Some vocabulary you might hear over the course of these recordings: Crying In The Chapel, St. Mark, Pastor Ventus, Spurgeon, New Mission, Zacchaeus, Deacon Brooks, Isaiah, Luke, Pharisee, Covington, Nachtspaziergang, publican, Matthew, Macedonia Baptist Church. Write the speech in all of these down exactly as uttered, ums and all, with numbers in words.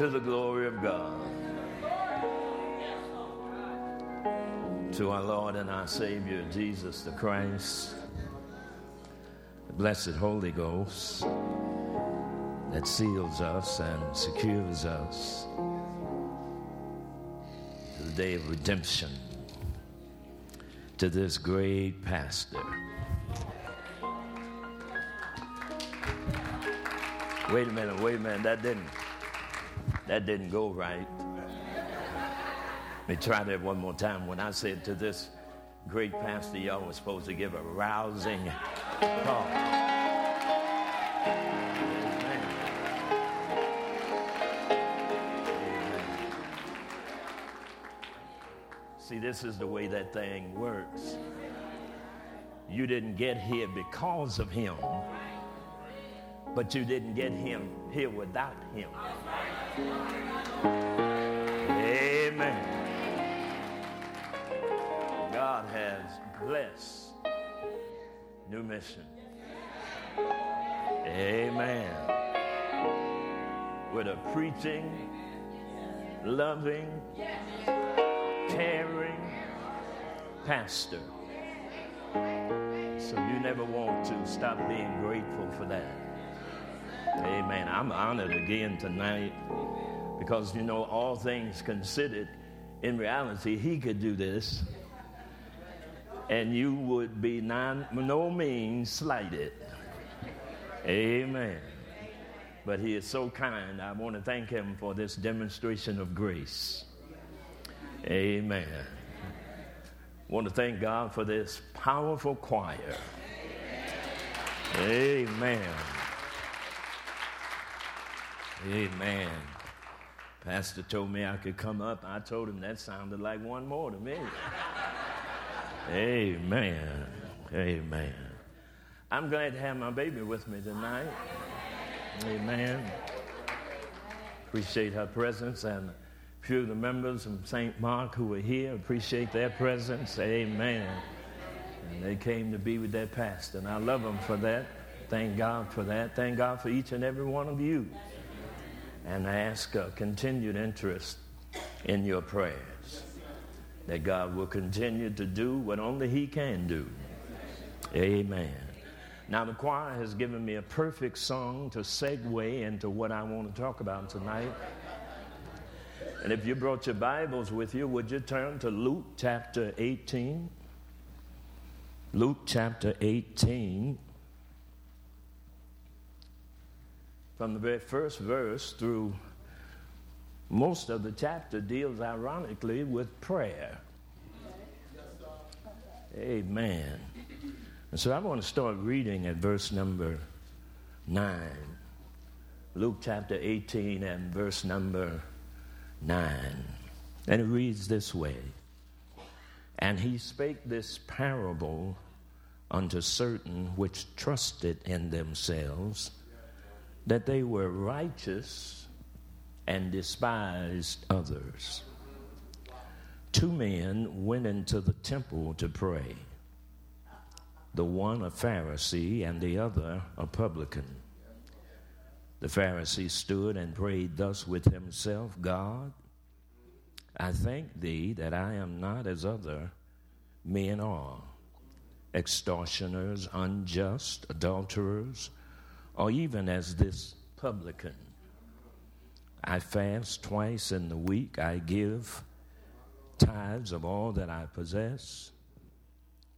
to the glory of God. To our Lord and our Savior, Jesus the Christ, the blessed Holy Ghost that seals us and secures us to the day of redemption, to this great pastor. Wait a minute, wait a minute, that didn't, that didn't go right. Let me try that one more time. When I said to this great pastor, y'all were supposed to give a rousing call. Amen. Amen. See, this is the way that thing works. You didn't get here because of him. But you didn't get him here without him. Amen. God has blessed New Mission. Amen. With a preaching, loving, caring pastor. So you never want to stop being grateful for that. Amen. I'm honored again tonight because, you know, all things considered, in reality, he could do this and you would be non, no means slighted. Amen. But he is so kind. I want to thank him for this demonstration of grace. Amen. I want to thank God for this powerful choir. Amen. Amen. Pastor told me I could come up. I told him that sounded like one more to me. Amen. Amen. I'm glad to have my baby with me tonight. Amen. Appreciate her presence, and a few of the members from Saint Mark who are here, appreciate their presence. Amen. And they came to be with their pastor, and I love them for that. Thank God for that. Thank God for each and every one of you. And I ask a continued interest in your prayers, that God will continue to do what only he can do. Amen. Now, the choir has given me a perfect song to segue into what I want to talk about tonight. And if you brought your Bibles with you, would you turn to Luke chapter eighteen? Luke chapter eighteen. From the very first verse through most of the chapter deals, ironically, with prayer. Amen. And so I want to start reading at verse number nine. Luke chapter eighteen and verse number nine. And it reads this way. And he spake this parable unto certain which trusted in themselves, that they were righteous and despised others. Two men went into the temple to pray, the one a Pharisee and the other a publican. The Pharisee stood and prayed thus with himself, God, I thank thee that I am not as other men are, extortioners, unjust, adulterers, or even as this publican. I fast twice in the week. I give tithes of all that I possess.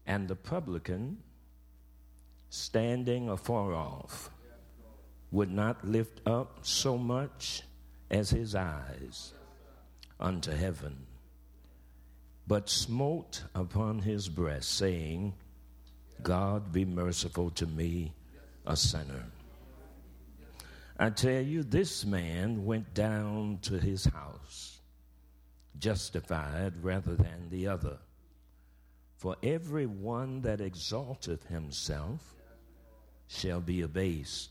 And the publican, standing afar off, would not lift up so much as his eyes unto heaven, but smote upon his breast, saying, God, be merciful to me, a sinner. I tell you, this man went down to his house justified rather than the other. For every one that exalteth himself shall be abased,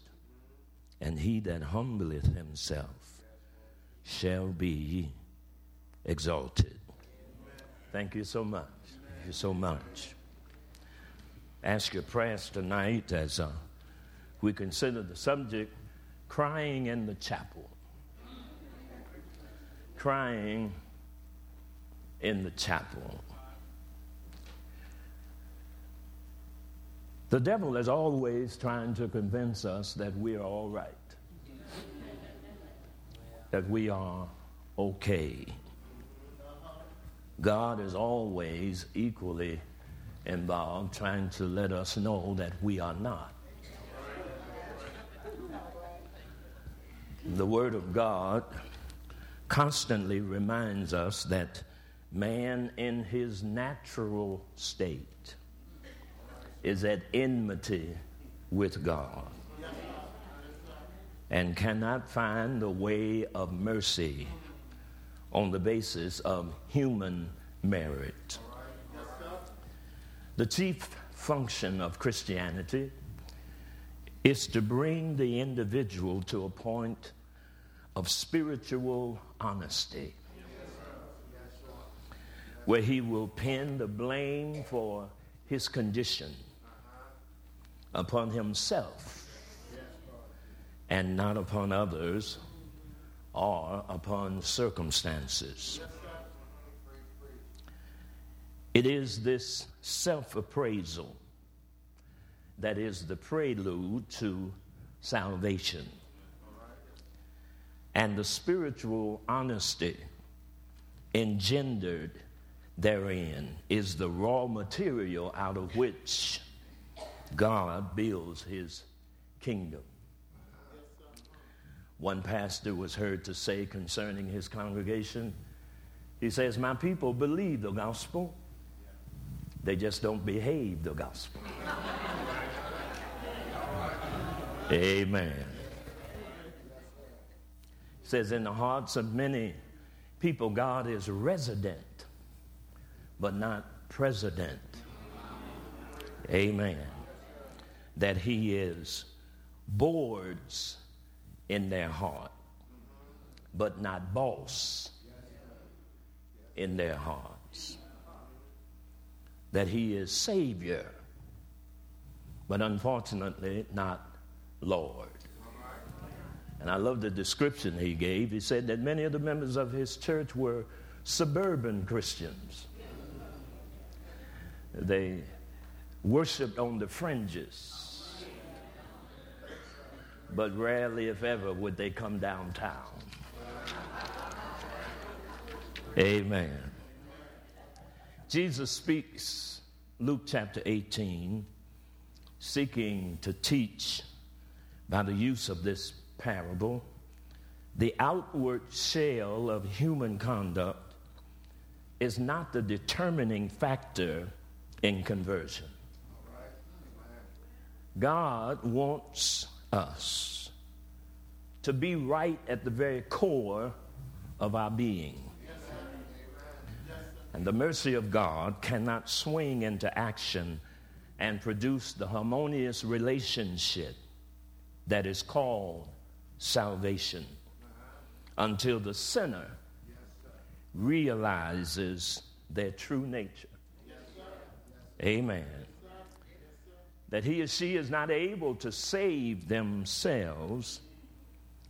and he that humbleth himself shall be exalted. Thank you so much. Thank you so much. Ask your prayers tonight as uh, we consider the subject, Crying in the Chapel. Crying in the Chapel. The devil is always trying to convince us that we are all right, that we are okay. God is always equally involved trying to let us know that we are not. The Word of God constantly reminds us that man in his natural state is at enmity with God and cannot find a way of mercy on the basis of human merit. The chief function of Christianity is to bring the individual to a point of spiritual honesty, where he will pin the blame for his condition upon himself and not upon others or upon circumstances. It is this self-appraisal that is the prelude to salvation. And the spiritual honesty engendered therein is the raw material out of which God builds his kingdom. One pastor was heard to say concerning his congregation, he says, "My people believe the gospel, they just don't behave the gospel." Amen. It says, in the hearts of many people, God is resident, but not president. Amen. That he is boards in their heart, but not boss in their hearts. That he is Savior, but unfortunately not Lord. And I love the description he gave. He said that many of the members of his church were suburban Christians. They worshiped on the fringes, but rarely, if ever, would they come downtown. Amen. Jesus speaks, Luke chapter eighteen, seeking to teach by the use of this parable the outward shell of human conduct is not the determining factor in conversion. God wants us to be right at the very core of our being. And the mercy of God cannot swing into action and produce the harmonious relationship that is called salvation until the sinner realizes their true nature. Amen. That he or she is not able to save themselves,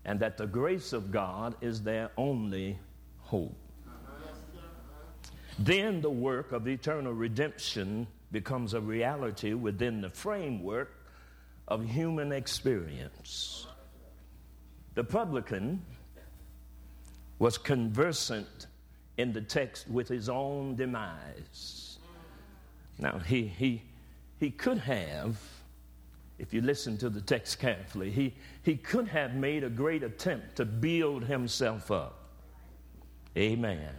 and that the grace of God is their only hope. Then the work of eternal redemption becomes a reality within the framework of human experience. The publican was conversant in the text with his own demise. Now, he he he could have, if you listen to the text carefully, he, he could have made a great attempt to build himself up. Amen.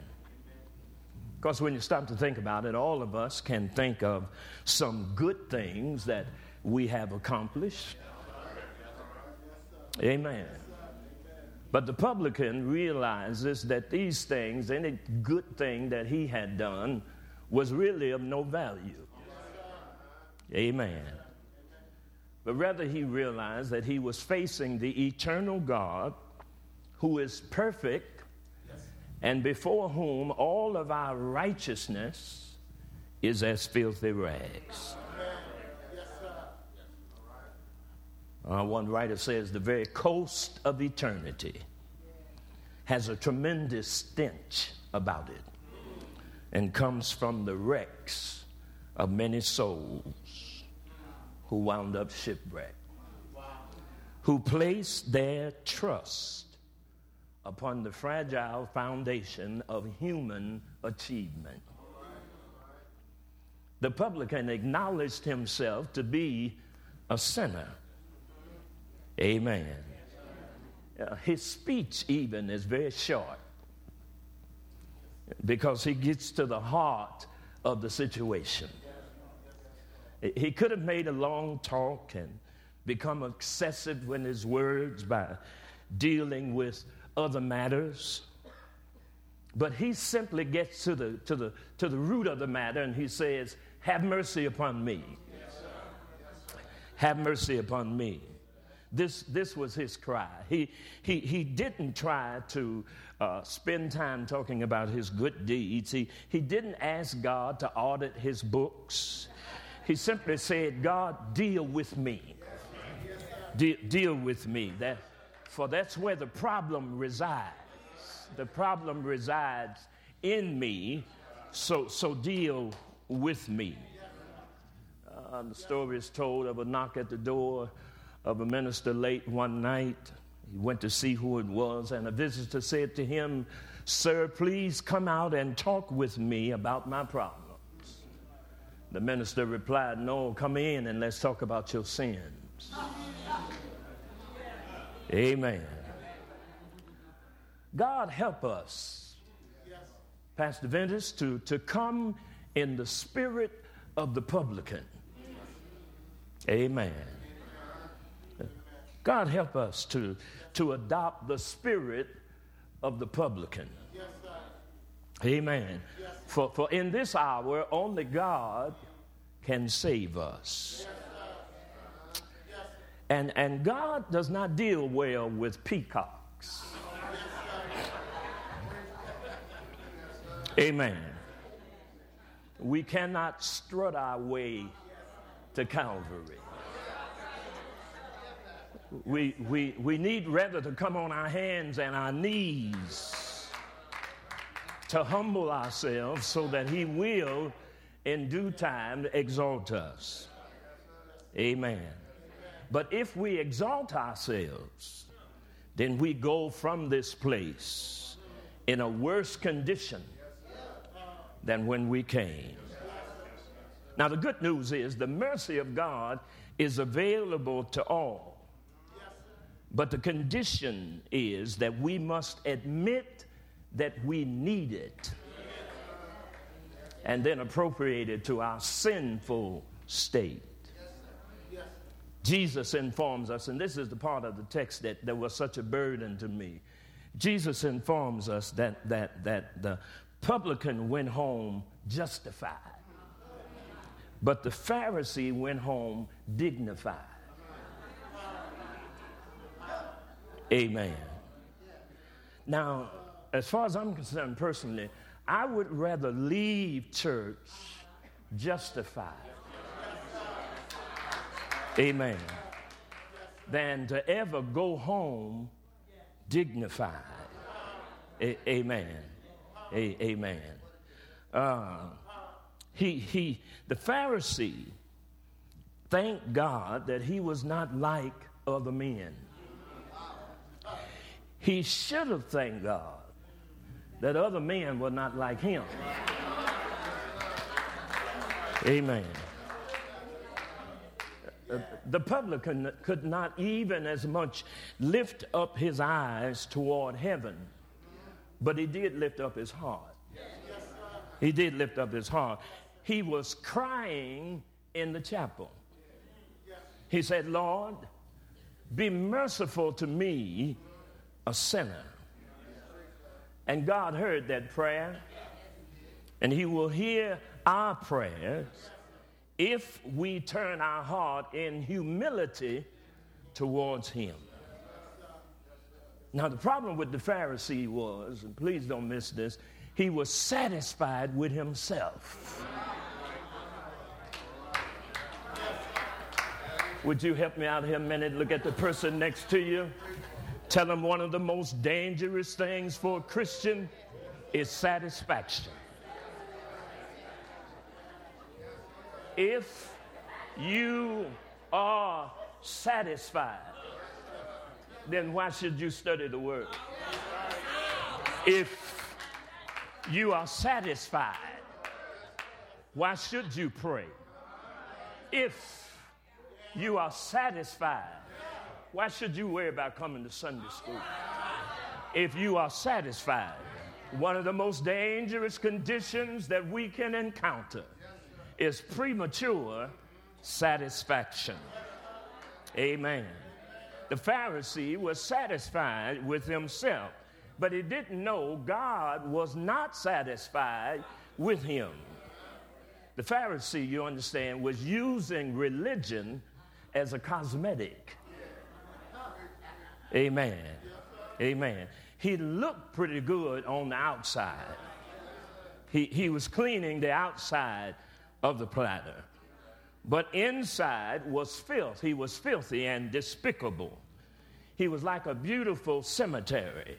Because when you stop to think about it, all of us can think of some good things that we have accomplished. Amen. But the publican realizes that these things, any good thing that he had done, was really of no value. Amen. But rather he realized that he was facing the eternal God who is perfect, and before whom all of our righteousness is as filthy rags. Uh, one writer says the very coast of eternity has a tremendous stench about it and comes from the wrecks of many souls who wound up shipwrecked, who placed their trust upon the fragile foundation of human achievement. The publican acknowledged himself to be a sinner. Amen. Uh, his speech even is very short because he gets to the heart of the situation. He could have made a long talk and become excessive in his words by dealing with other matters, but he simply gets to the to the to the root of the matter, and he says, "Have mercy upon me." Yes, sir. Yes, sir. Have mercy upon me. This this was his cry. He he he didn't try to uh, spend time talking about his good deeds. He he didn't ask God to audit his books. He simply said, "God, deal with me. De- deal with me." That. For that's where the problem resides. The problem resides in me, so so deal with me. Uh, the story is told of a knock at the door of a minister late one night. He went to see who it was, and a visitor said to him, "Sir, please come out and talk with me about my problems." The minister replied, "No, come in and let's talk about your sins." Amen. God help us, Pastor Ventus, to, to come in the spirit of the publican. Amen. God help us to, to adopt the spirit of the publican. Amen. For, for in this hour, only God can save us. And, and God does not deal well with peacocks. Amen. We cannot strut our way to Calvary. We, we, we need rather to come on our hands and our knees to humble ourselves so that he will, in due time, exalt us. Amen. But if we exalt ourselves, then we go from this place in a worse condition than when we came. Now, the good news is the mercy of God is available to all. But the condition is that we must admit that we need it and then appropriate it to our sinful state. Jesus informs us, and this is the part of the text that, that was such a burden to me. Jesus informs us that that that the publican went home justified, but the Pharisee went home dignified. Amen. Now, as far as I'm concerned personally, I would rather leave church justified, amen, than to ever go home dignified. A- amen. A- amen. Uh, he, he, the Pharisee thanked God that he was not like other men. He should have thanked God that other men were not like him. Amen. The publican could not even as much lift up his eyes toward heaven, but he did lift up his heart. He did lift up his heart. He was crying in the chapel. He said, "Lord, be merciful to me, a sinner." And God heard that prayer, and he will hear our prayers if we turn our heart in humility towards him. Now, the problem with the Pharisee was, and please don't miss this, he was satisfied with himself. Would you help me out here a minute? Look at the person next to you. Tell them one of the most dangerous things for a Christian is satisfaction. If you are satisfied, then why should you study the Word? If you are satisfied, why should you pray? If you are satisfied, why should you worry about coming to Sunday school? If you are satisfied, one of the most dangerous conditions that we can encounter is premature satisfaction. Amen. The Pharisee was satisfied with himself, but he didn't know God was not satisfied with him. The Pharisee, you understand, was using religion as a cosmetic. Amen. Amen. He looked pretty good on the outside. He, he was cleaning the outside of the platter. But inside was filth. He was filthy and despicable. He was like a beautiful cemetery,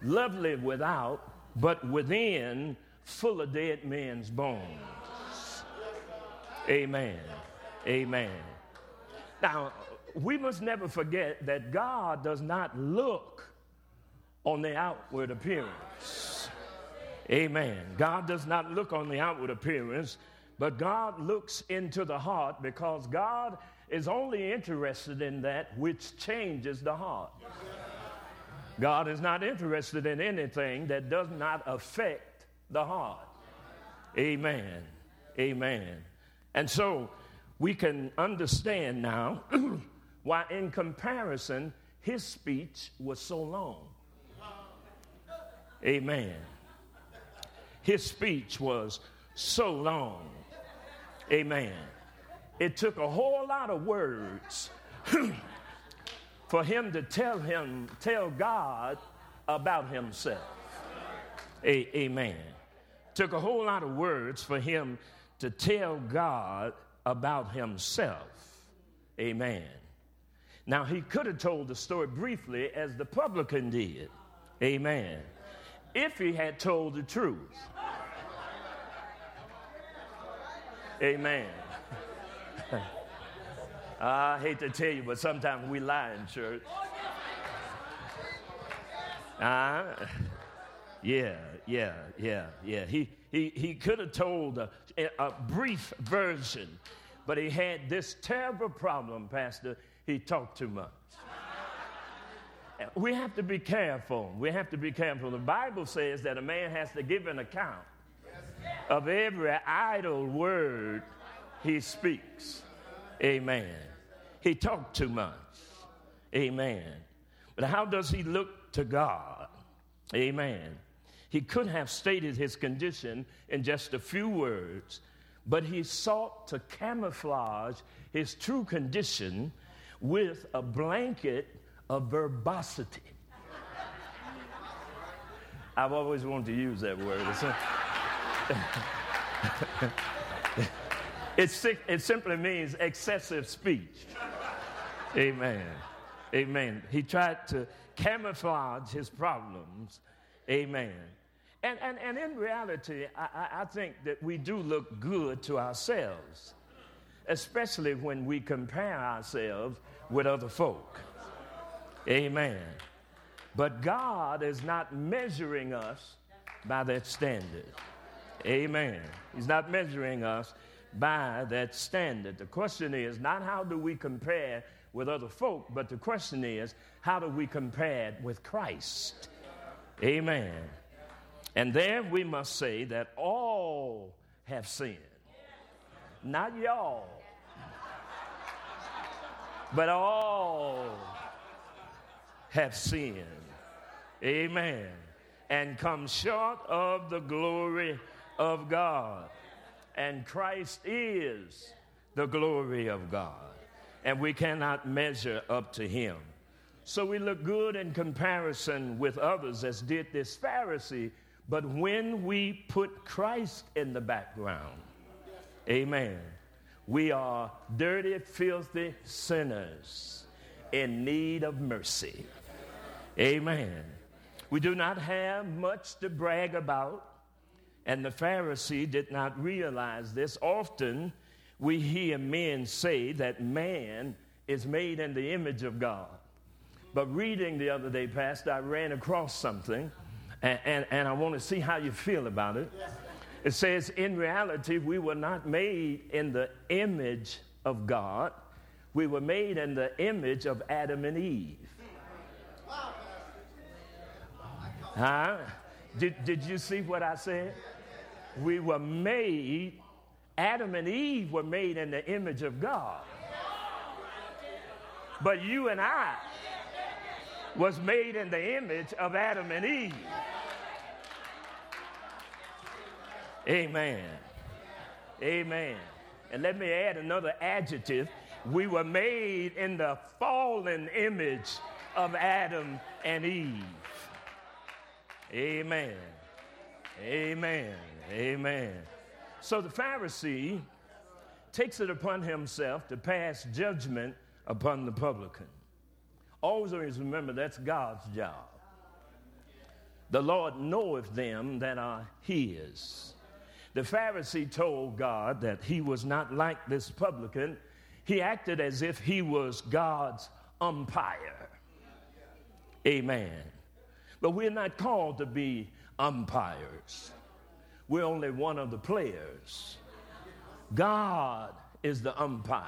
lovely without, but within full of dead men's bones. Amen. Amen. Now, we must never forget that God does not look on the outward appearance. Amen. God does not look on the outward appearance, but God looks into the heart, because God is only interested in that which changes the heart. God is not interested in anything that does not affect the heart. Amen. Amen. And so we can understand now why, in comparison, his speech was so long. Amen. His speech was so long. Amen. It took a whole lot of words for him to tell him, tell God about himself. A- amen. Took a whole lot of words for him to tell God about himself. Amen. Now, he could have told the story briefly as the publican did. Amen. If he had told the truth. Amen. I hate to tell you, but sometimes we lie in church. Uh, yeah, yeah, yeah, yeah. He he he could have told a, a brief version, but he had this terrible problem, Pastor. He talked too much. We have to be careful. We have to be careful. The Bible says that a man has to give an account of every idle word he speaks. Amen. He talked too much. Amen. But how does he look to God? Amen. He could have stated his condition in just a few words, but he sought to camouflage his true condition with a blanket of verbosity. I've always wanted to use that word. It, it simply means excessive speech. Amen. Amen. He tried to camouflage his problems. Amen. And, and, and in reality, I, I think that we do look good to ourselves, especially when we compare ourselves with other folk. Amen. But God is not measuring us by that standard. Amen. He's not measuring us by that standard. The question is not how do we compare with other folk, but the question is how do we compare with Christ? Amen. And there we must say that all have sinned. Not y'all, but all have sinned. Amen. And come short of the glory of God. And Christ is the glory of God. And we cannot measure up to him. So we look good in comparison with others, as did this Pharisee. But when we put Christ in the background, amen, we are dirty, filthy sinners in need of mercy. Amen. We do not have much to brag about, and the Pharisee did not realize this. Often we hear men say that man is made in the image of God. But reading the other day, Pastor, I ran across something, and, and, and I want to see how you feel about it. It says, in reality, we were not made in the image of God. We were made in the image of Adam and Eve. Huh? Did, did you see what I said? We were made, Adam and Eve were made in the image of God. But you and I was made in the image of Adam and Eve. Amen. Amen. And let me add another adjective. We were made in the fallen image of Adam and Eve. Amen. Amen. Amen. So the Pharisee takes it upon himself to pass judgment upon the publican. Always remember that's God's job. The Lord knoweth them that are his. The Pharisee told God that he was not like this publican. He acted as if he was God's umpire. Amen. But we're not called to be umpires. We're only one of the players. God is the umpire.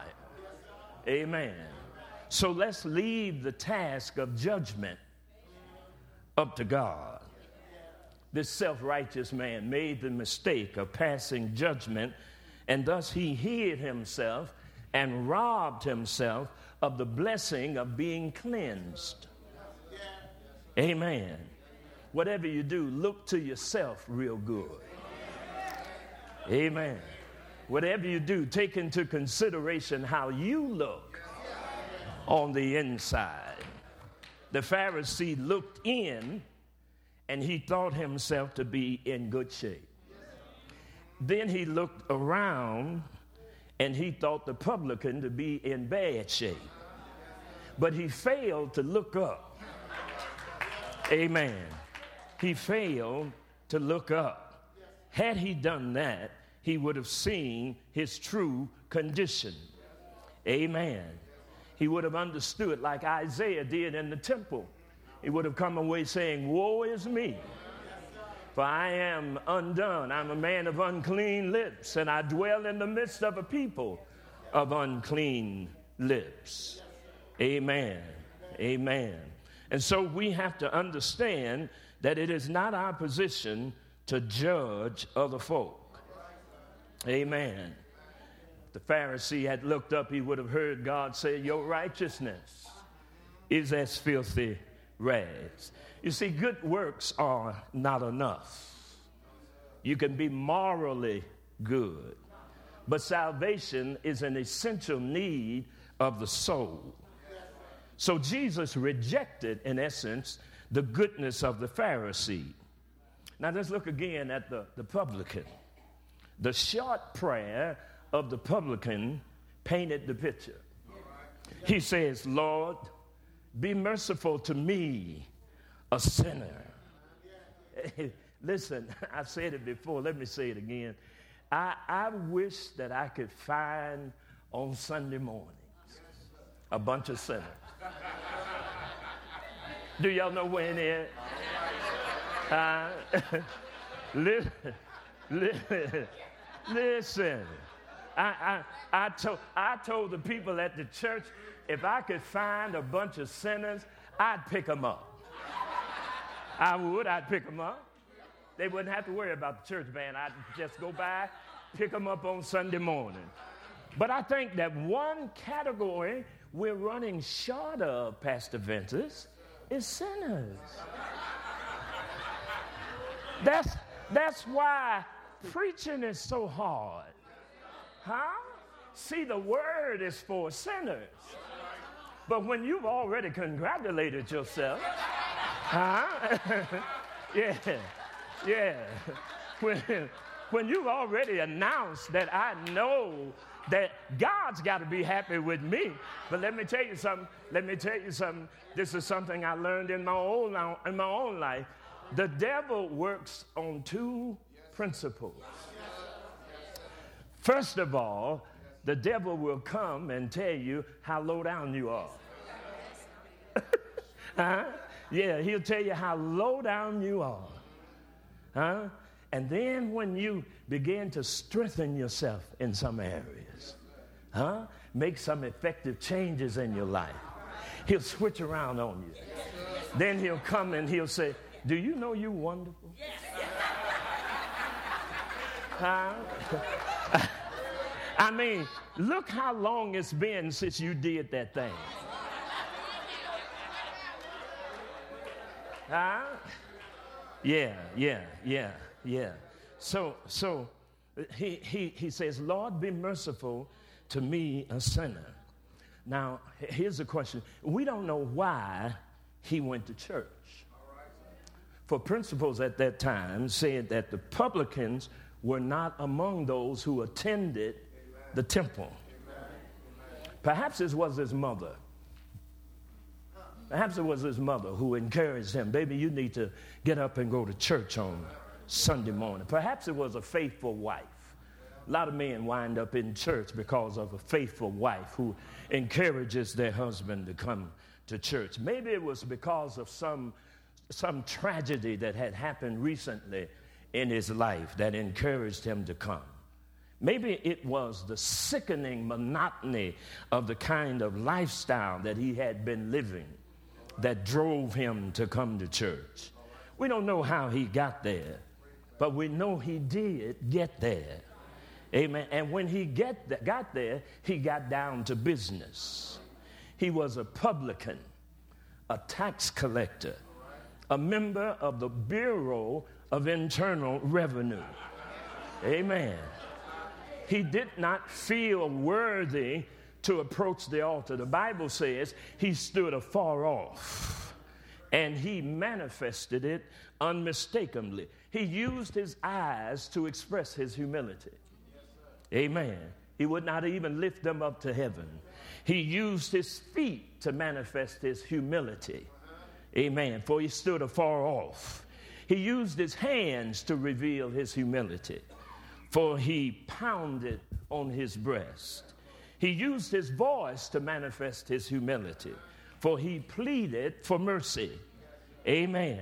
Amen. So let's leave the task of judgment up to God. This self-righteous man made the mistake of passing judgment, and thus he hid himself and robbed himself of the blessing of being cleansed. Amen. Whatever you do, look to yourself real good. Amen. Whatever you do, take into consideration how you look on the inside. The Pharisee looked in, and he thought himself to be in good shape. Then he looked around, and he thought the publican to be in bad shape. But he failed to look up. Amen. He failed to look up. Had he done that, he would have seen his true condition. Amen. He would have understood like Isaiah did in the temple. He would have come away saying, woe is me, for I am undone. I'm a man of unclean lips, and I dwell in the midst of a people of unclean lips. Amen. Amen. And so we have to understand that it is not our position to judge other folk. Amen. If the Pharisee had looked up, he would have heard God say, your righteousness is as filthy rags. You see, good works are not enough. You can be morally good, but salvation is an essential need of the soul. So Jesus rejected, in essence, the goodness of the Pharisee. Now let's look again at the, the publican. The short prayer of the publican painted the picture. He says, Lord, be merciful to me, a sinner. Hey, listen, I've said it before. Let me say it again. I, I wish that I could find on Sunday mornings a bunch of sinners. Do y'all know where it is? Uh, listen. Listen, listen. I, I, I, told, I told the people at the church, if I could find a bunch of sinners, I'd pick them up. I would, I'd pick them up. They wouldn't have to worry about the church band. I'd just go by, pick them up on Sunday morning. But I think that one category we're running short of, Pastor Ventus, is sinners. That's... That's why preaching is so hard. Huh? See, the word is for sinners. But when you've already congratulated yourself, huh? yeah, yeah. When, when you've already announced that I know that God's got to be happy with me. But let me tell you something. Let me tell you something. This is something I learned in my own, in my own life. The devil works on two principles. First of all, the devil will come and tell you how low down you are. Huh? Yeah, he'll tell you how low down you are. Huh? And then when you begin to strengthen yourself in some areas, huh? Make some effective changes in your life, he'll switch around on you. Then he'll come and he'll say, do you know you're wonderful? Huh? I mean, look how long it's been since you did that thing. Huh? Yeah, yeah, yeah, yeah. So, so he, he, he says, Lord, be merciful to me, a sinner. Now, here's the question. We don't know why he went to church. For principles at that time said that the publicans were not among those who attended the temple. Perhaps it was his mother. Perhaps it was his mother who encouraged him, baby, you need to get up and go to church on Sunday morning. Perhaps it was a faithful wife. A lot of men wind up in church because of a faithful wife who encourages their husband to come to church. Maybe it was because of some, some tragedy that had happened recently in his life that encouraged him to come. Maybe it was the sickening monotony of the kind of lifestyle that he had been living that drove him to come to church. We don't know how he got there, but we know he did get there. Amen. And when he get th- got there, he got down to business. He was a publican, a tax collector, a member of the Bureau of Internal Revenue. Amen. He did not feel worthy to approach the altar. The Bible says he stood afar off. And he manifested it unmistakably. He used his eyes to express his humility. Amen. He would not even lift them up to heaven. He used his feet to manifest his humility. Amen. For he stood afar off. He used his hands to reveal his humility. For he pounded on his breast. He used his voice to manifest his humility. For he pleaded for mercy. Amen.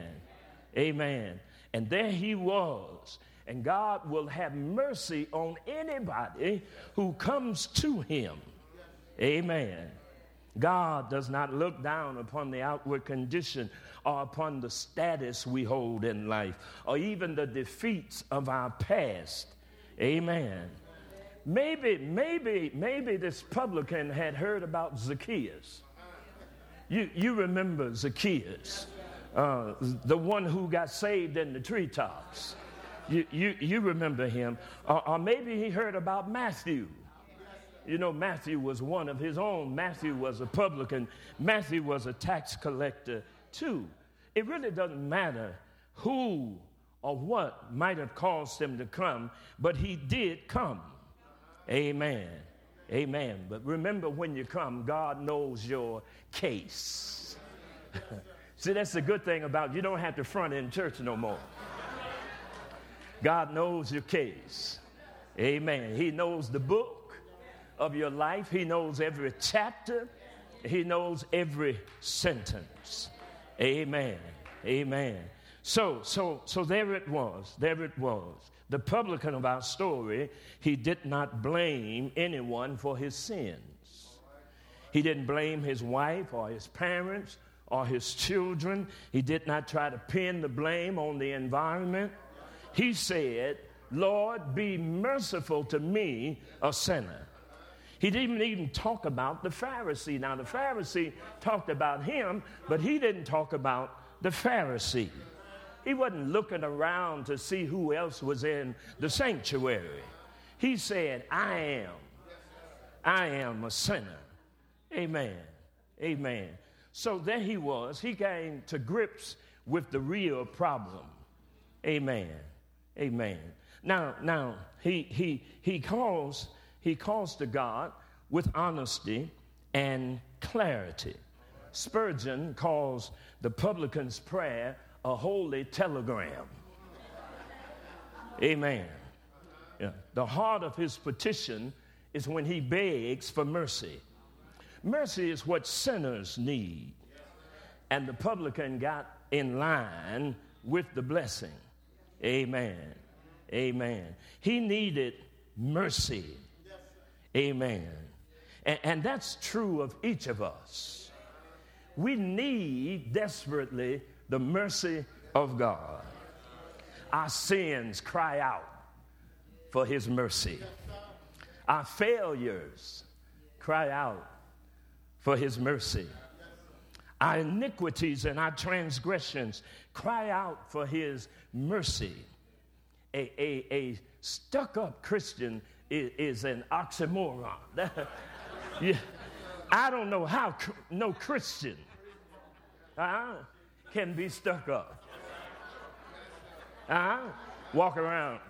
Amen. And there he was. And God will have mercy on anybody who comes to him. Amen. God does not look down upon the outward condition or upon the status we hold in life or even the defeats of our past. Amen. Maybe, maybe, maybe this publican had heard about Zacchaeus. You, you remember Zacchaeus, uh, the one who got saved in the treetops. You, you, you remember him. Or, or maybe he heard about Matthew. You know, Matthew was one of his own. Matthew was a publican. Matthew was a tax collector, too. It really doesn't matter who or what might have caused him to come, but he did come. Amen. Amen. But remember, when you come, God knows your case. See, that's the good thing about you don't have to front in church no more. God knows your case. Amen. He knows the book of your life. He knows every chapter. He knows every sentence. Amen. Amen. So, so, so there it was. There it was. The publican of our story, he did not blame anyone for his sins. He didn't blame his wife or his parents or his children. He did not try to pin the blame on the environment. He said, Lord, be merciful to me, a sinner. He didn't even talk about the Pharisee. Now, the Pharisee talked about him, but he didn't talk about the Pharisee. He wasn't looking around to see who else was in the sanctuary. He said, I am. I am a sinner. Amen. Amen. So there he was. He came to grips with the real problem. Amen. Amen. Now, now he he he calls he calls to God with honesty and clarity. Spurgeon calls the publican's prayer a holy telegram. Amen. Yeah. The heart of his petition is when he begs for mercy. Mercy is what sinners need. And the publican got in line with the blessing. Amen. Amen. He needed mercy. Amen. And, and that's true of each of us. We need desperately the mercy of God. Our sins cry out for his mercy. Our failures cry out for his mercy. Our iniquities and our transgressions cry out for his mercy. A, a, a stuck-up Christian is, is an oxymoron. Yeah. I don't know how no Christian uh, can be stuck up. Uh, walk around.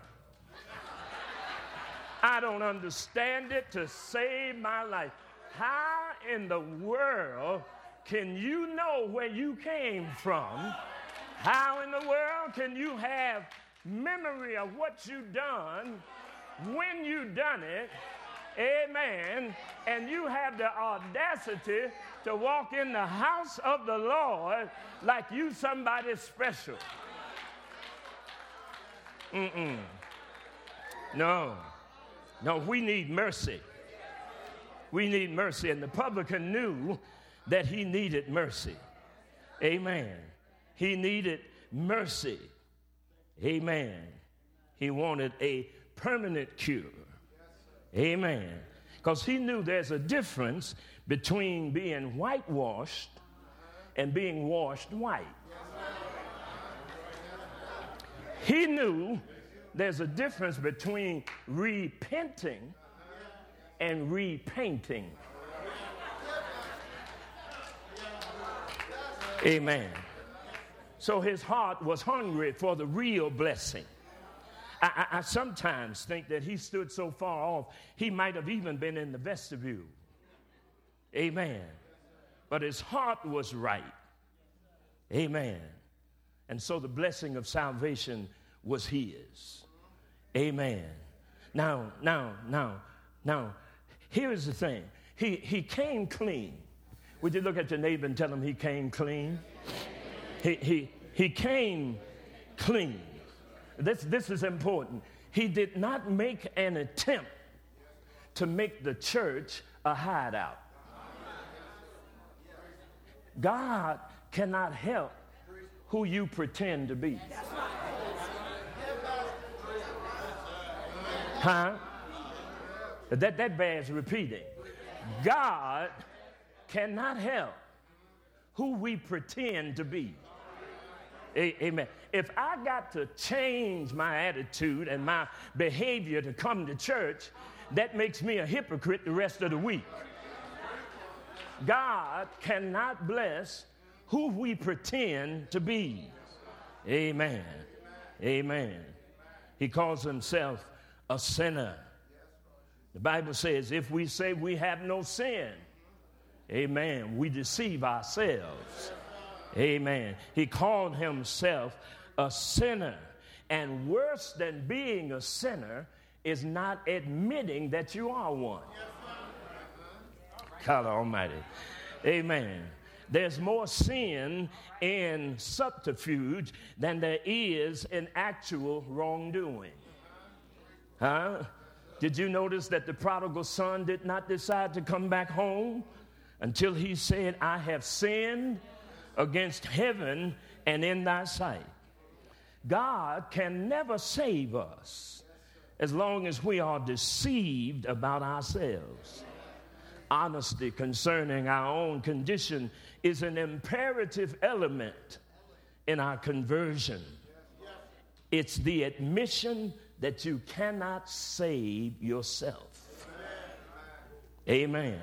I don't understand it to save my life. How in the world can you know where you came from? How in the world can you have memory of what you done, when you done it, amen, and you have the audacity to walk in the house of the Lord like you somebody special? Mm-mm. No. No, we need mercy. We need mercy. And the publican knew that he needed mercy. Amen. He needed mercy. Amen. He wanted a permanent cure. Amen. Because he knew there's a difference between being whitewashed and being washed white. He knew there's a difference between repenting and repainting. Amen. So his heart was hungry for the real blessing. I, I, I sometimes think that he stood so far off, he might have even been in the vestibule. Amen. But his heart was right. Amen. And so the blessing of salvation was his. Amen. Now, now, now, now, here's the thing. He, he came clean. Would you look at your neighbor and tell him he came clean? He, he, he came clean. This, this is important. He did not make an attempt to make the church a hideout. God cannot help who you pretend to be. Huh? That, that bears repeating. God cannot help who we pretend to be. Amen. If I got to change my attitude and my behavior to come to church, that makes me a hypocrite the rest of the week. God cannot bless who we pretend to be. Amen. Amen. He calls himself a sinner. The Bible says, if we say we have no sin, amen, we deceive ourselves. Amen. He called himself a sinner. And worse than being a sinner is not admitting that you are one. God Almighty. Amen. There's more sin in subterfuge than there is in actual wrongdoing. Huh? Did you notice that the prodigal son did not decide to come back home until he said, I have sinned against heaven and in thy sight? God can never save us as long as we are deceived about ourselves. Honesty concerning our own condition is an imperative element in our conversion. It's the admission that you cannot save yourself. Amen.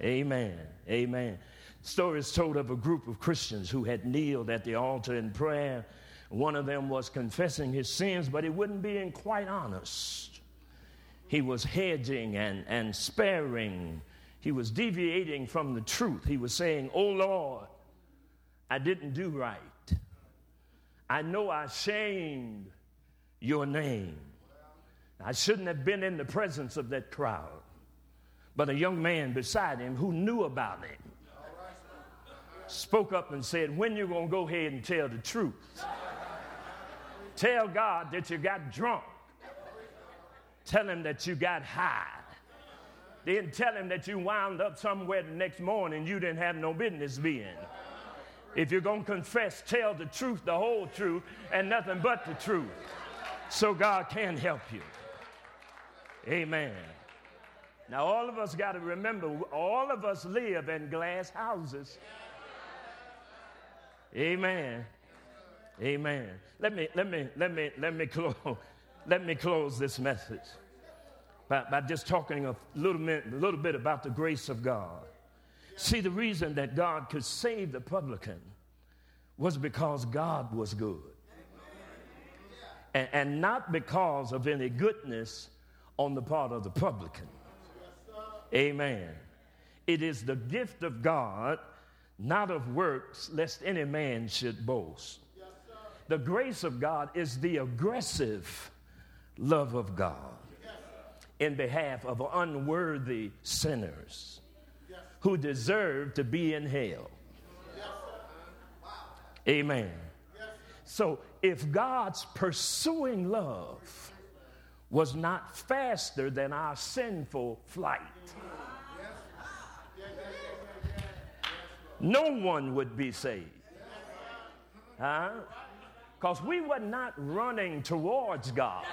Amen. Amen. Stories told of a group of Christians who had kneeled at the altar in prayer One of them was confessing his sins, but he wouldn't be quite honest. He was hedging and, and sparing. He was deviating from the truth. He was saying, "Oh Lord, I didn't do right. I know I shamed your name. I shouldn't have been in the presence of that crowd." But a young man beside him who knew about him spoke up and said, "When you gonna go ahead and tell the truth? Tell God that you got drunk. Tell him that you got high. Then tell him that you wound up somewhere the next morning you didn't have no business being. If you're gonna confess, tell the truth, the whole truth, and nothing but the truth, so God can help you." Amen. Now, all of us got to remember, all of us live in glass houses. Amen. Amen. Let me, let me, let me, let me close, let me close this message by, by just talking a little bit, a little bit about the grace of God. See, the reason that God could save the publican was because God was good. And, and not because of any goodness on the part of the publican. Amen. It is the gift of God, not of works, lest any man should boast. Yes, sir. The grace of God is the aggressive love of God, yes, in behalf of unworthy sinners, yes, who deserve to be in hell. Yes, wow. Amen. Yes, so if God's pursuing love was not faster than our sinful flight, no one would be saved. Huh? Because we were not running towards God.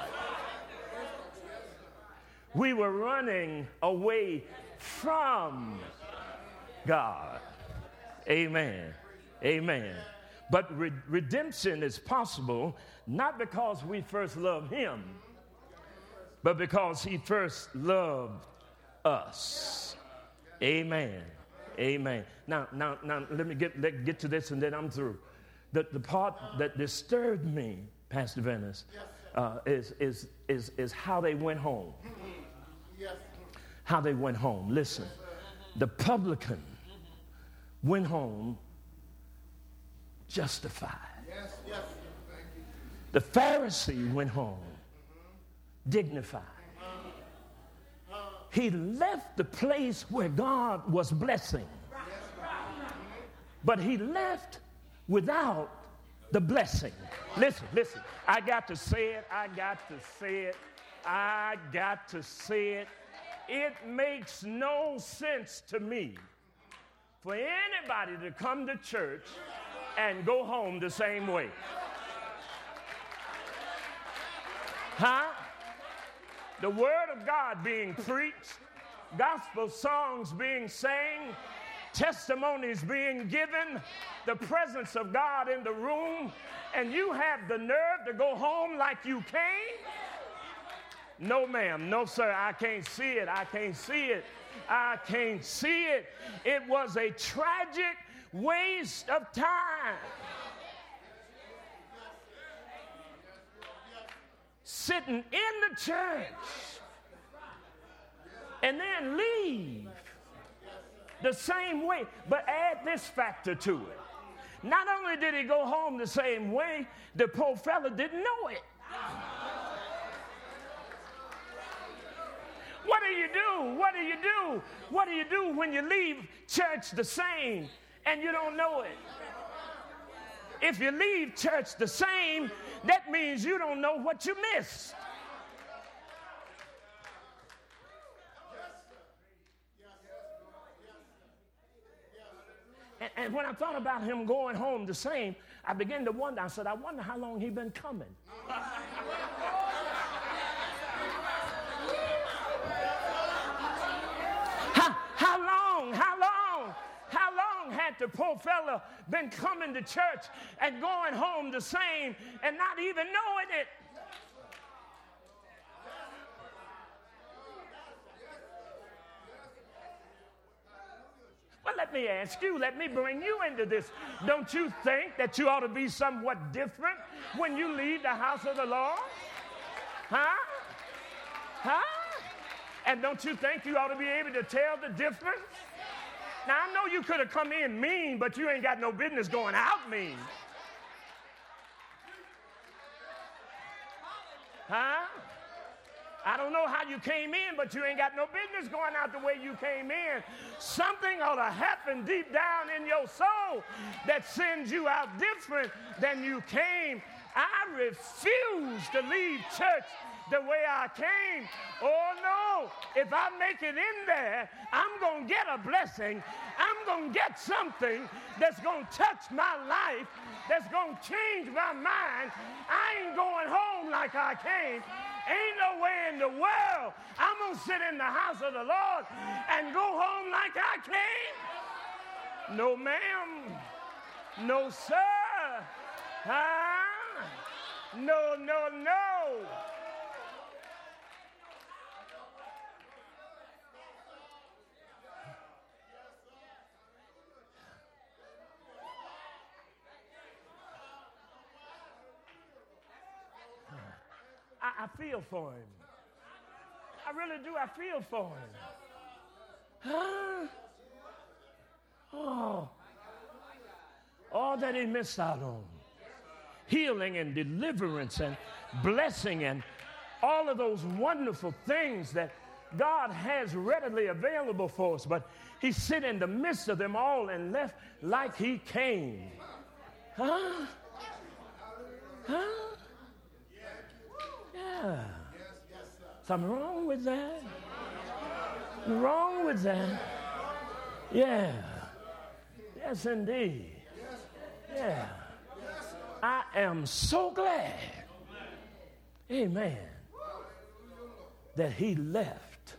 We were running away from God. Amen. Amen. But re- redemption is possible not because we first loved him, but because he first loved us. Amen. Amen. Now, now, now, let me get let, get to this, and then I'm through. The the part that disturbed me, Pastor Venice, uh, is is is is how they went home. How they went home. Listen, the publican went home justified. The Pharisee went home dignified. He left the place where God was blessing, but he left without the blessing. Listen, listen, I got to say it, I got to say it, I got to say it. It makes no sense to me for anybody to come to church and go home the same way. Huh? The word of God being preached, gospel songs being sang, testimonies being given, the presence of God in the room, and you have the nerve to go home like you came? No, ma'am. No, sir. I can't see it. I can't see it. I can't see it. It was a tragic waste of time. Sitting in the church and then leave the same way. But add this factor to it. Not only did he go home the same way, the poor fella didn't know it. What do you do? What do you do? What do you do when you leave church the same and you don't know it? If you leave church the same, that means you don't know what you missed. And, and when I thought about him going home the same, I began to wonder. I said, I wonder how long he'd been coming. How, how long? How long? How long had the poor fella been coming to church and going home the same and not even knowing it? Well, let, let me ask you, let me bring you into this. Don't you think that you ought to be somewhat different when you leave the house of the Lord? Huh? Huh? And don't you think you ought to be able to tell the difference? Now, I know you could have come in mean, but you ain't got no business going out mean. Huh? I don't know how you came in, but you ain't got no business going out the way you came in. Something ought to happen deep down in your soul that sends you out different than you came. I refuse to leave church the way I came. Oh, no. If I make it in there, I'm going to get a blessing. I'm going to get something that's going to touch my life, that's going to change my mind. I ain't going home like I came. Ain't no way in the world I'm going to sit in the house of the Lord and go home like I came. No, ma'am. No, sir. Huh? No, no, no. I feel for him. I really do. I feel for him. Huh? Oh. All that he missed out on. Healing and deliverance and blessing and all of those wonderful things that God has readily available for us. But he sit in the midst of them all and left like he came. Huh? Huh? Yeah. Something wrong with that. Something wrong with that. Yeah. Yes, indeed. Yeah. I am so glad. Amen. That he left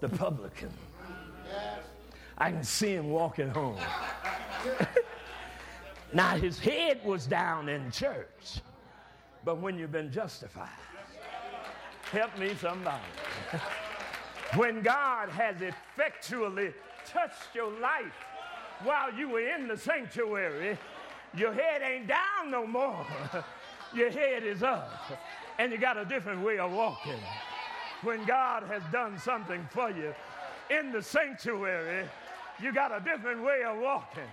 the publican. I can see him walking home. Now his head was down in church. But when you've been justified, help me somebody. When God has effectually touched your life while you were in the sanctuary, your head ain't down no more. Your head is up, and you got a different way of walking. When God has done something for you in the sanctuary, you got a different way of walking.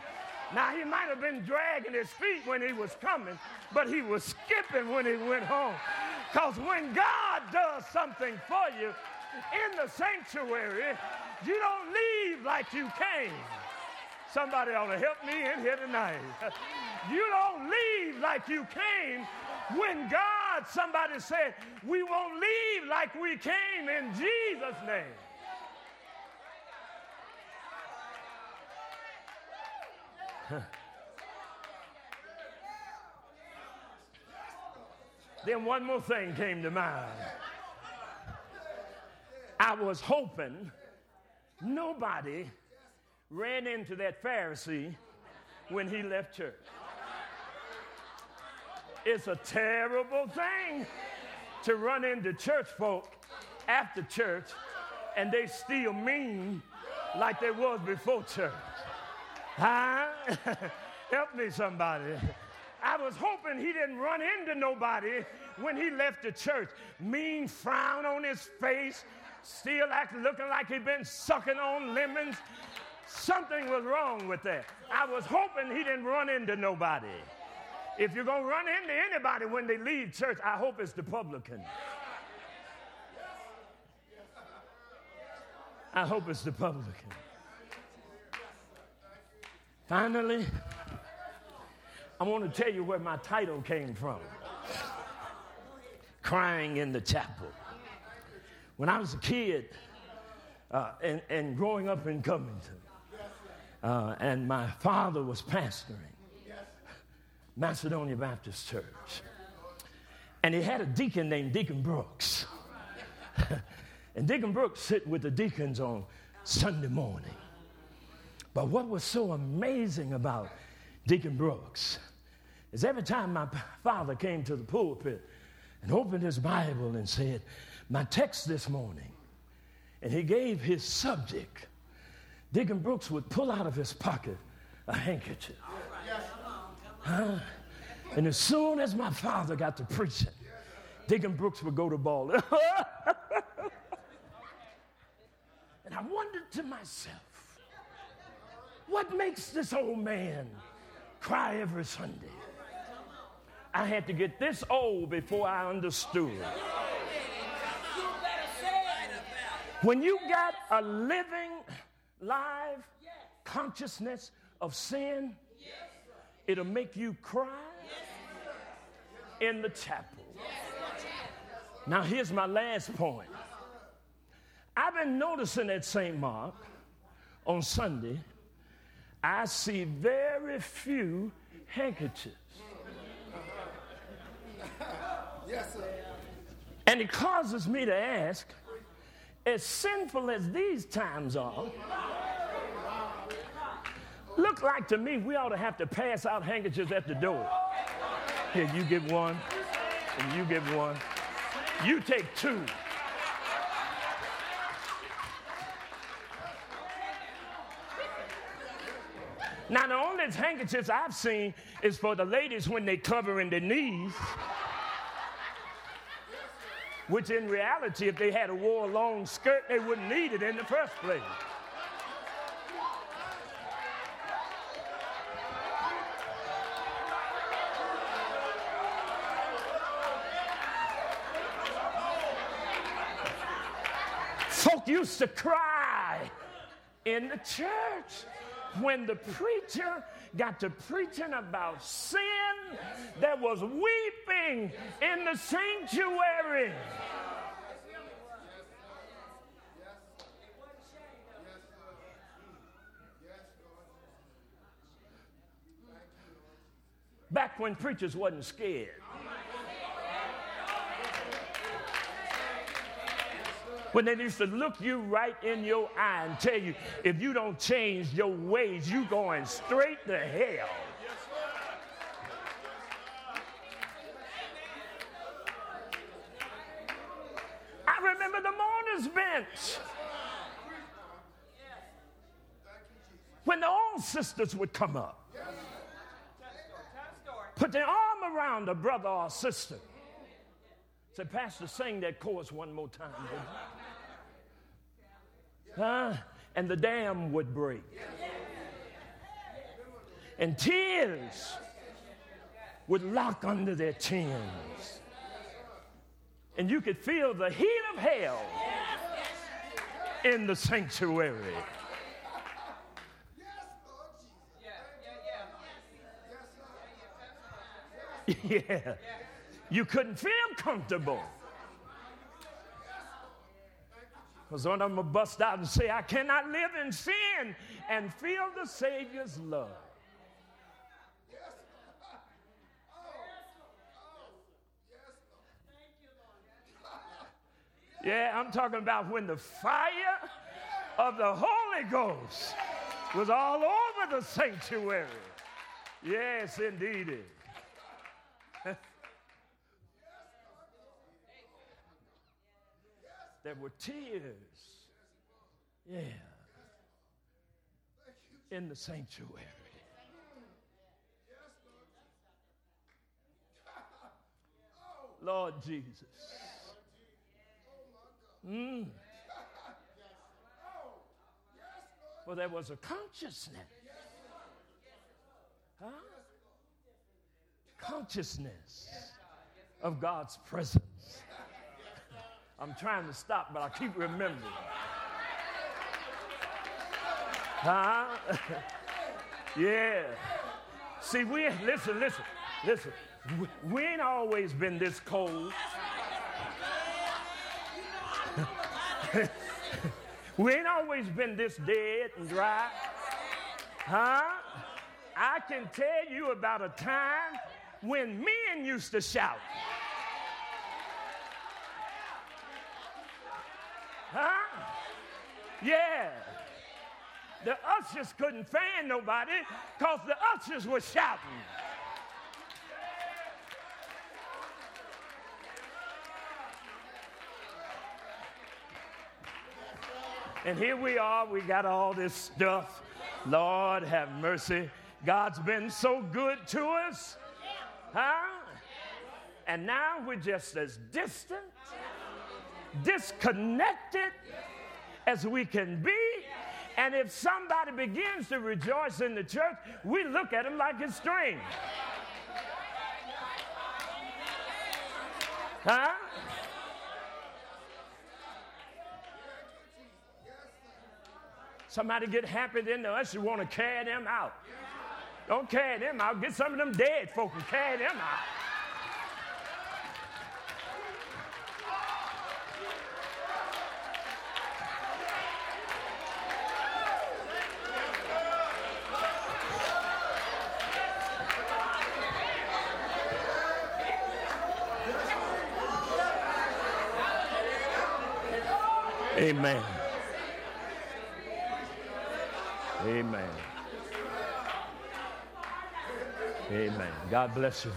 Now, he might have been dragging his feet when he was coming, but he was skipping when he went home. Because when God does something for you in the sanctuary, you don't leave like you came. Somebody ought to help me in here tonight. You don't leave like you came. When God, somebody said, we won't leave like we came in Jesus' name. Huh. Then one more thing came to mind. I was hoping nobody ran into that Pharisee when he left church. It's a terrible thing to run into church folk after church and they still mean like they was before church. Huh? Help me, somebody. I was hoping he didn't run into nobody when he left the church. Mean frown on his face, still act looking like he'd been sucking on lemons. Something was wrong with that. I was hoping he didn't run into nobody. If you're going to run into anybody when they leave church, I hope it's the publican. I hope it's the publican. Finally, I want to tell you where my title came from. Crying in the Chapel. When I was a kid uh, and, and growing up in Covington, uh, and my father was pastoring Macedonia Baptist Church, and he had a deacon named Deacon Brooks. And Deacon Brooks sit with the deacons on Sunday morning. But what was so amazing about Deacon Brooks is every time my father came to the pulpit and opened his Bible and said, my text this morning, and he gave his subject, Deacon Brooks would pull out of his pocket a handkerchief. Huh? And as soon as my father got to preaching, Deacon Brooks would go to ball. And I wondered to myself, what makes this old man cry every Sunday? I had to get this old before I understood. When you got a living, live consciousness of sin, it'll make you cry in the chapel. Now, here's my last point. I've been noticing at Saint Mark on Sunday, I see very few handkerchiefs. Yes, sir. And it causes me to ask, as sinful as these times are, look like to me we ought to have to pass out handkerchiefs at the door. Here, you get one, and you get one. You take two. Now, the only handkerchiefs I've seen is for the ladies when they covering their knees, which in reality, if they had a wore a long skirt, they wouldn't need it in the first place. Folk used to cry in the church. When the preacher got to preaching about sin, there was weeping in the sanctuary. Back when preachers wasn't scared. When they used to look you right in your eye and tell you, if you don't change your ways, you going straight to hell. I remember the mourners' bench. When the old sisters would come up, put their arm around a brother or sister. Say, Pastor, sing that chorus one more time. Huh? And the dam would break. And tears would lock under their chins. And you could feel the heat of hell in the sanctuary. Yeah. You couldn't feel comfortable. Because I'm going to bust out and say, I cannot live in sin and feel the Savior's love. Yeah, I'm talking about when the fire of the Holy Ghost was all over the sanctuary. Yes, indeed. There were tears, yeah, in the sanctuary. Lord Jesus. Mm. Well, there was a consciousness. Huh? Consciousness of God's presence. I'm trying to stop, but I keep remembering. Huh? Yeah. See, we, listen, listen, listen. We, we ain't always been this cold. We ain't always been this dead and dry. Huh? I can tell you about a time when men used to shout. Huh? Yeah. The ushers couldn't fan nobody because the ushers were shouting. And here we are, we got all this stuff. Lord, have mercy. God's been so good to us. Huh? And now we're just as distant, disconnected as we can be. And if somebody begins to rejoice in the church, we look at them like it's strange. Huh? Somebody get happy, then the usher want to carry them out. Don't carry them out. Get some of them dead folk and carry them out. Amen. Amen. Amen. God bless you.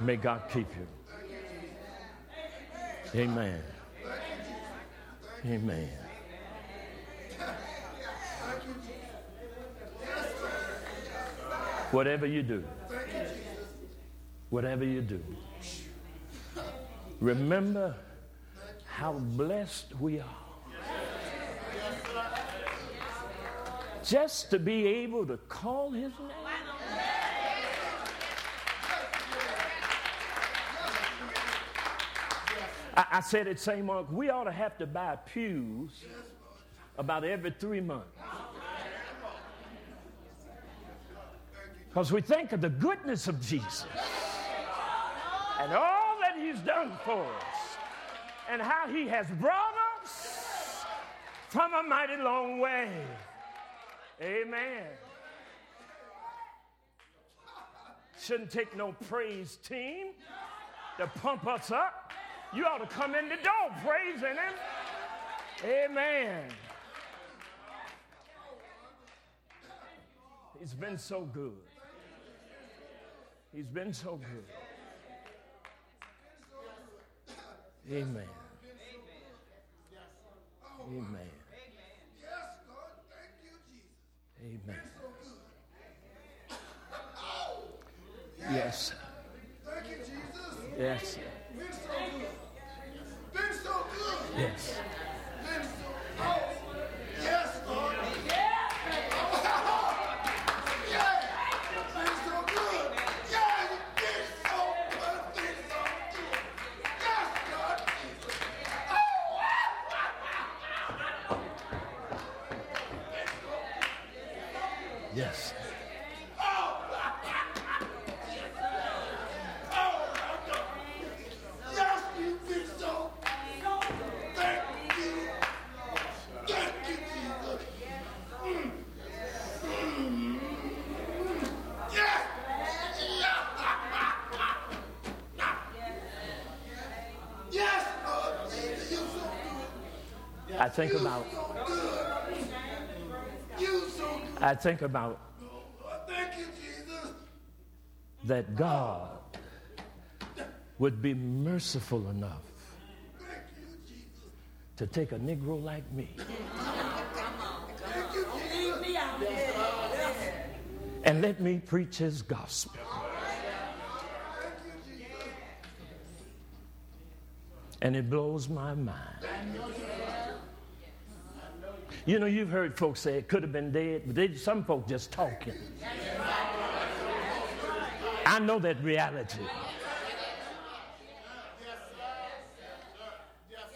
May God keep you. Amen. Amen. Whatever you do, whatever you do, remember how blessed we are just to be able to call his name. I, I said at Saint Mark, we ought to have to buy pews about every three months. Because we think of the goodness of Jesus and all that he's done for us. And how he has brought us from a mighty long way. Amen. Shouldn't take no praise team to pump us up. You ought to come in the door praising him. Amen. He's been so good. He's been so good. Amen. Amen. Amen. Yes, Lord, thank you, Jesus. Amen. Yes. Thank you, Jesus. Yes. Been so good. Been so good. Yes. Been so good. Yes, Lord. Yes. Oh, yes, you've been so good. Thank you. Thank you, Jesus. Mm. Mm. Yes. Yes, Lord, Jesus, you're so good. I think about I think about Thank you, Jesus. That God would be merciful enough Thank you, Jesus. To take a Negro like me Thank you, Jesus. And let me preach his gospel. Thank you, Jesus. And it blows my mind. You know, you've heard folks say it could have been dead, but they, some folk just talking. I know that reality.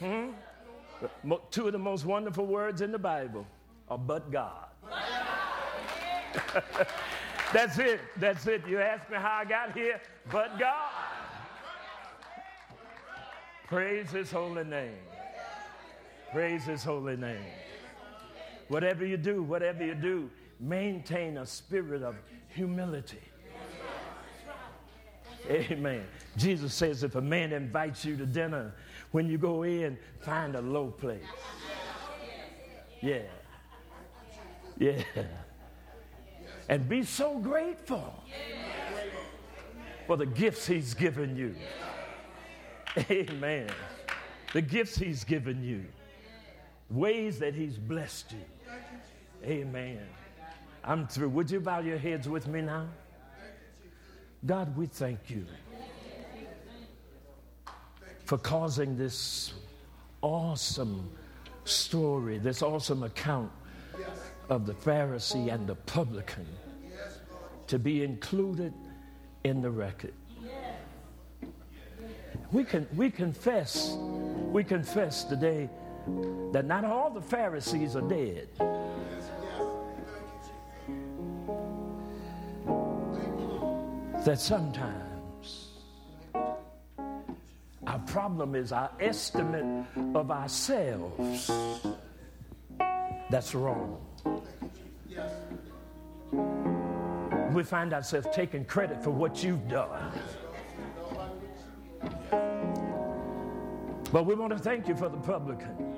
Hmm? Two of the most wonderful words in the Bible are but God. That's it. That's it. You ask me how I got here, but God. Praise his holy name. Praise his holy name. Whatever you do, whatever you do, maintain a spirit of humility. Amen. Jesus says if a man invites you to dinner, when you go in, find a low place. Yeah. Yeah. And be so grateful for the gifts he's given you. Amen. The gifts he's given you. ways that he's blessed you. Amen. I'm through. Would you bow your heads with me now? God, we thank you for causing this awesome story, this awesome account of the Pharisee and the publican to be included in the record. We can we confess, we confess today that not all the Pharisees are dead. That sometimes our problem is our estimate of ourselves that's wrong. We find ourselves taking credit for what you've done. But we want to thank you for the publican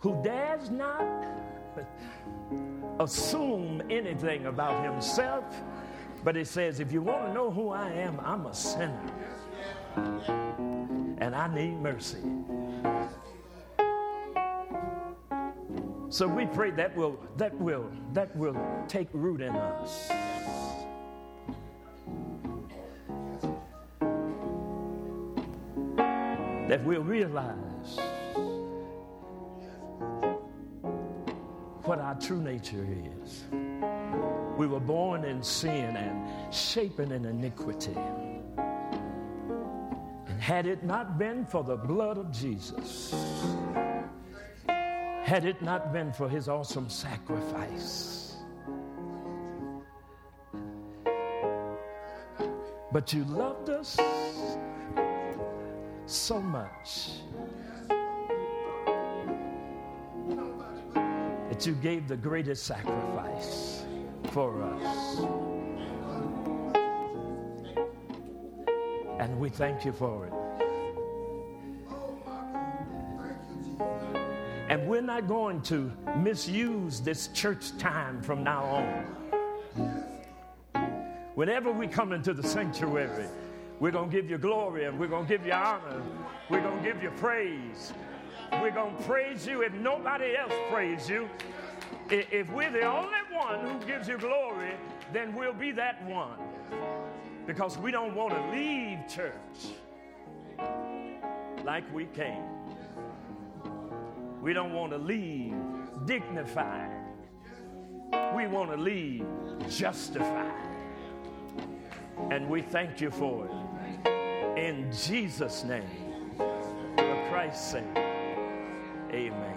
who dares not assume anything about himself, but he says, if you want to know who I am, I'm a sinner and I need mercy. So we pray that will that will that will take root in us. That we'll realize what our true nature is. We were born in sin and shapen in iniquity. And had it not been for the blood of Jesus, had it not been for his awesome sacrifice, but you loved us so much that you gave the greatest sacrifice for us. And we thank you for it. And we're not going to misuse this church time from now on. Whenever we come into the sanctuary, we're going to give you glory and we're going to give you honor. We're going to give you praise. We're going to praise you if nobody else praise you. If we're the only one who gives you glory, then we'll be that one. Because we don't want to leave church like we came. We don't want to leave dignified. We want to leave justified. And we thank you for it. In Jesus' name, for Christ's sake, amen.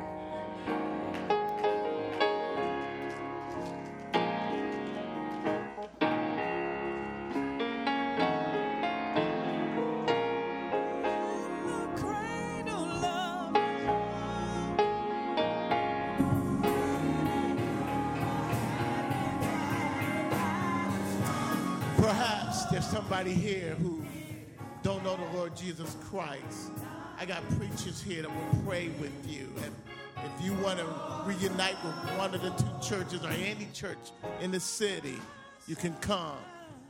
Perhaps there's somebody here who don't know the Lord Jesus Christ. I got preachers here that will pray with you. And if you want to reunite with one of the two churches or any church in the city, you can come.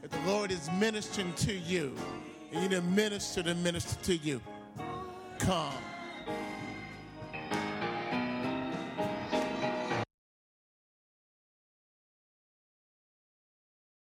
If the Lord is ministering to you, and you need a minister to minister to you, come.